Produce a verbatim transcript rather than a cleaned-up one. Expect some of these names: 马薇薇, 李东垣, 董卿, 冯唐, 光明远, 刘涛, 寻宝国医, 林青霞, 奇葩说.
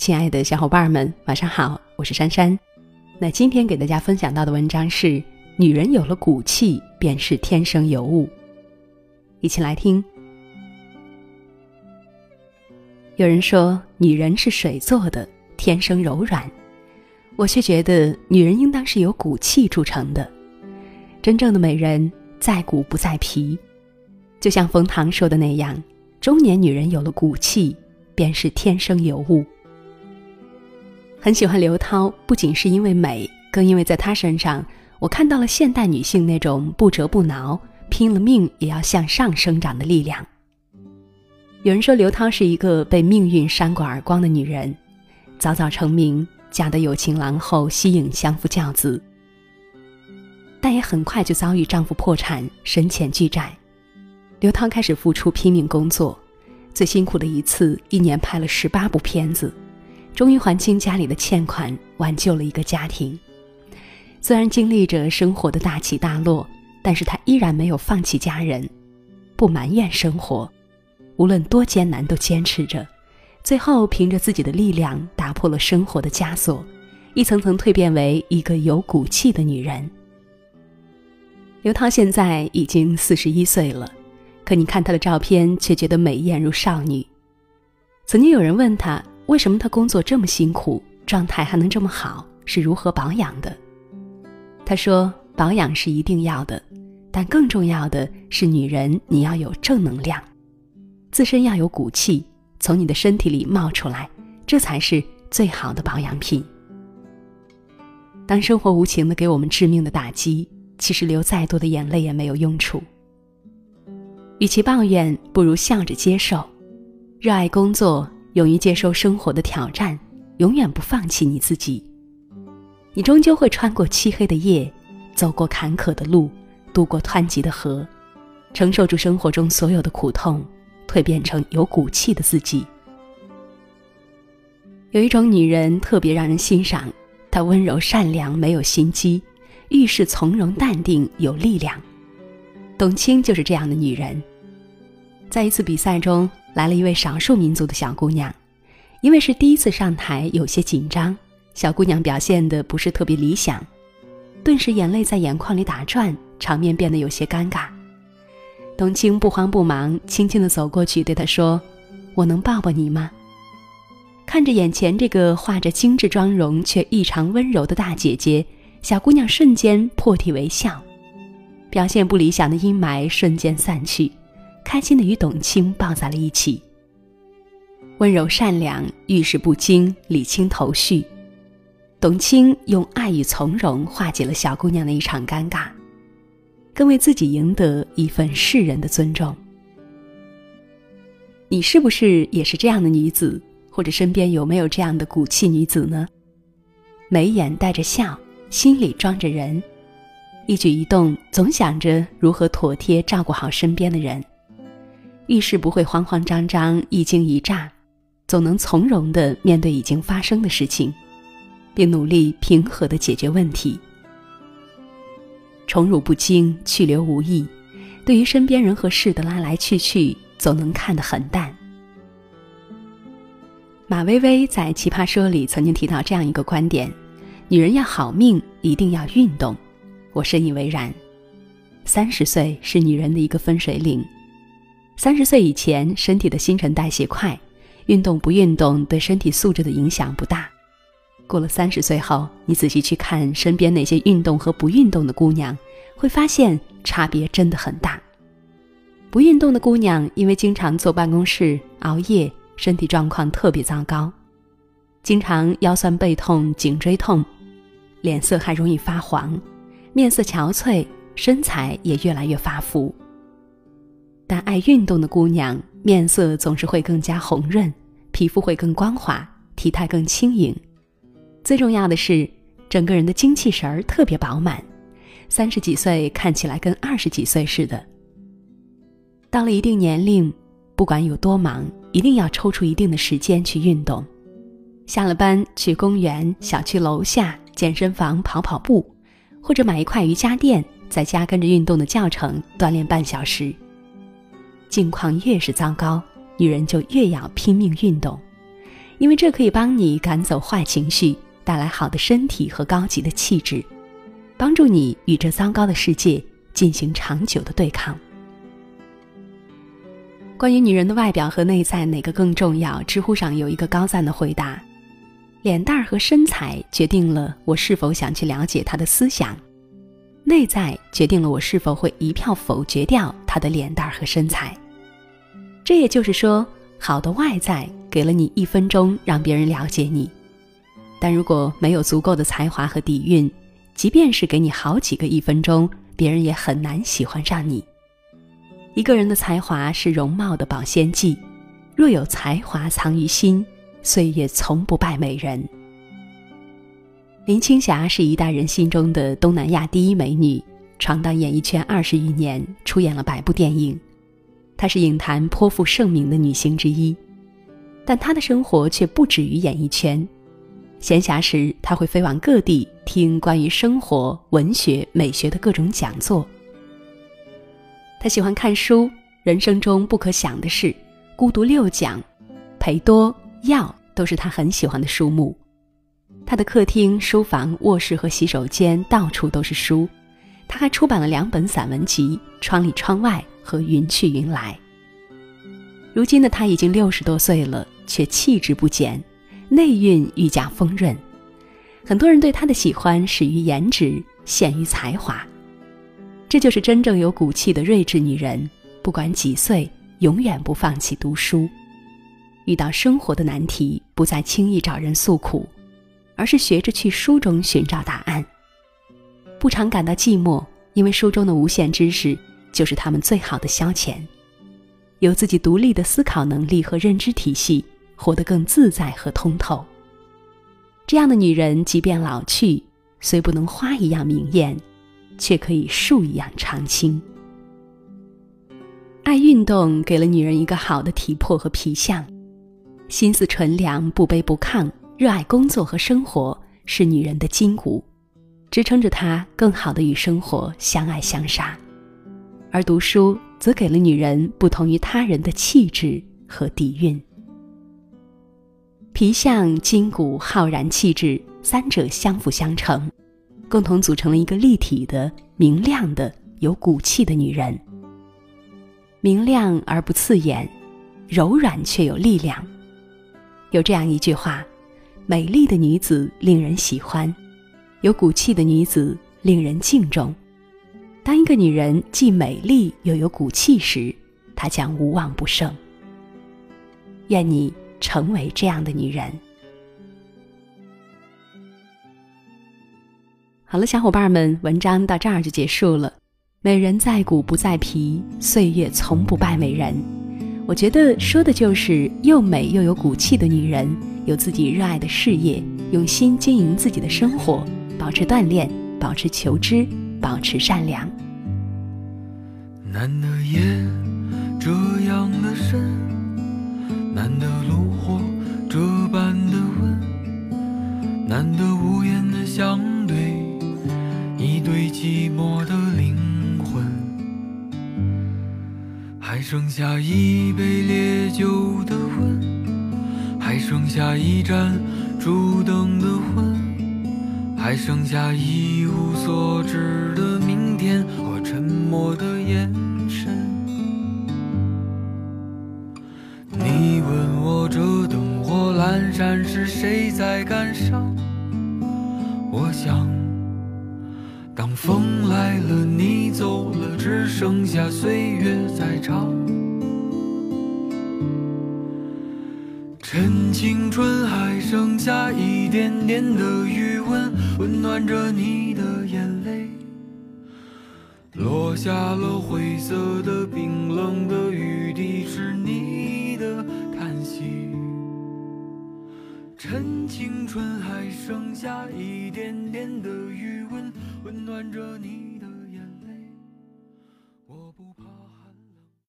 亲爱的小伙伴们，晚上好，我是珊珊。那今天给大家分享到的文章是女人有了骨气便是天生尤物，一起来听。有人说女人是水做的，天生柔软，我却觉得女人应当是由骨气铸成的。真正的美人在骨不在皮，就像冯唐说的那样，中年女人有了骨气便是天生尤物。很喜欢刘涛，不仅是因为美，更因为在她身上我看到了现代女性那种不折不挠，拼了命也要向上生长的力量。有人说刘涛是一个被命运扇过耳光的女人，早早成名，嫁得有情郎后吸引相夫教子，但也很快就遭遇丈夫破产，身欠巨债。刘涛开始付出，拼命工作，最辛苦的一次一年拍了十八部片子，终于还清家里的欠款，挽救了一个家庭。虽然经历着生活的大起大落，但是她依然没有放弃家人，不埋怨生活，无论多艰难都坚持着，最后凭着自己的力量打破了生活的枷锁，一层层蜕变为一个有骨气的女人。刘涛现在已经四十一岁了，可你看她的照片却觉得美艳如少女。曾经有人问她，为什么她工作这么辛苦，状态还能这么好，是如何保养的？她说，保养是一定要的，但更重要的是女人你要有正能量，自身要有骨气，从你的身体里冒出来，这才是最好的保养品。当生活无情地给我们致命的打击，其实流再多的眼泪也没有用处。与其抱怨，不如笑着接受，热爱工作，勇于接受生活的挑战，永远不放弃你自己。你终究会穿过漆黑的夜，走过坎坷的路，渡过湍急的河，承受住生活中所有的苦痛，蜕变成有骨气的自己。有一种女人特别让人欣赏，她温柔善良，没有心机，遇事从容淡定，有力量。董卿就是这样的女人。在一次比赛中，来了一位少数民族的小姑娘，因为是第一次上台，有些紧张，小姑娘表现得不是特别理想，顿时眼泪在眼眶里打转，场面变得有些尴尬。董卿不慌不忙，轻轻地走过去对她说，我能抱抱你吗？看着眼前这个画着精致妆容却异常温柔的大姐姐，小姑娘瞬间破涕为笑，表现不理想的阴霾瞬间散去，开心地与董卿抱在了一起。温柔善良，遇事不惊，理清头绪，董卿用爱与从容化解了小姑娘的一场尴尬，更为自己赢得一份世人的尊重。你是不是也是这样的女子，或者身边有没有这样的骨气女子呢？眉眼带着笑，心里装着人，一举一动总想着如何妥帖照顾好身边的人，遇事不会慌慌张张，一惊一乍，总能从容地面对已经发生的事情，并努力平和地解决问题。宠辱不惊，去留无意，对于身边人和事的拉来去去，总能看得很淡。马薇薇在《奇葩说》里曾经提到这样一个观点，女人要好命一定要运动，我深以为然。三十岁是女人的一个分水岭，三十岁以前身体的新陈代谢快，运动不运动对身体素质的影响不大。过了三十岁后，你仔细去看身边那些运动和不运动的姑娘，会发现差别真的很大。不运动的姑娘因为经常坐办公室熬夜，身体状况特别糟糕，经常腰酸背痛、颈椎痛，脸色还容易发黄，面色憔悴，身材也越来越发福。但爱运动的姑娘，面色总是会更加红润，皮肤会更光滑，体态更轻盈。最重要的是，整个人的精气神儿特别饱满，三十几岁看起来跟二十几岁似的。到了一定年龄，不管有多忙，一定要抽出一定的时间去运动。下了班去公园、小区楼下健身房跑跑步，或者买一块瑜伽垫，在家跟着运动的教程锻炼半小时。境况越是糟糕，女人就越要拼命运动，因为这可以帮你赶走坏情绪，带来好的身体和高级的气质，帮助你与这糟糕的世界进行长久的对抗。关于女人的外表和内在哪个更重要，知乎上有一个高赞的回答：脸蛋和身材决定了我是否想去了解她的思想，内在决定了我是否会一票否决掉她的脸蛋和身材。这也就是说，好的外在给了你一分钟让别人了解你，但如果没有足够的才华和底蕴，即便是给你好几个一分钟，别人也很难喜欢上你。一个人的才华是容貌的保鲜剂，若有才华藏于心，岁月从不败美人。林青霞是一代人心中的东南亚第一美女，闯荡演艺圈二十余年，出演了百部电影。她是影坛颇负盛名的女星之一，但她的生活却不止于演艺圈。闲暇时，她会飞往各地，听关于生活、文学、美学的各种讲座。他喜欢看书，人生中不可想的事，孤独六讲、裴多、药都是他很喜欢的书目。他的客厅、书房、卧室和洗手间到处都是书。他还出版了两本散文集《窗里窗外》和《云去云来》。如今的他已经六十多岁了，却气质不减，内蕴愈加丰润。很多人对他的喜欢始于颜值，陷于才华。这就是真正有骨气的睿智女人，不管几岁，永远不放弃读书。遇到生活的难题，不再轻易找人诉苦，而是学着去书中寻找答案。不常感到寂寞，因为书中的无限知识就是他们最好的消遣。有自己独立的思考能力和认知体系，活得更自在和通透。这样的女人，即便老去，虽不能花一样明艳，却可以树一样长青。爱运动给了女人一个好的体魄和皮相，心思纯良，不卑不亢，热爱工作和生活，是女人的筋骨，支撑着她更好地与生活相爱相杀。而读书则给了女人不同于他人的气质和底蕴。皮相、筋骨、浩然气质，三者相辅相成，共同组成了一个立体的、明亮的、有骨气的女人。明亮而不刺眼，柔软却有力量。有这样一句话：美丽的女子令人喜欢，有骨气的女子令人敬重。当一个女人既美丽又有骨气时，她将无往不胜。愿你成为这样的女人。好了，小伙伴们，文章到这儿就结束了。美人在骨不在皮，岁月从不败美人。我觉得说的就是又美又有骨气的女人，有自己热爱的事业，用心经营自己的生活，保持锻炼，保持求知，保持善良。难得夜这样的深，难得炉火这般的温，难得无言的相对，一对寂寞的灵魂，还剩下一杯烈酒的温，还剩下一盏烛灯的昏，还剩下一无所知的明天和沉默的眼神。你问我这灯火阑珊是谁在感伤，我想当风来了，你走了，只剩下岁月在唱。趁青春还剩下一点点的余温，温暖着你的眼泪，落下了灰色的冰冷的雨滴，是你的叹息。趁青春还剩下一点点的余温，温暖着你。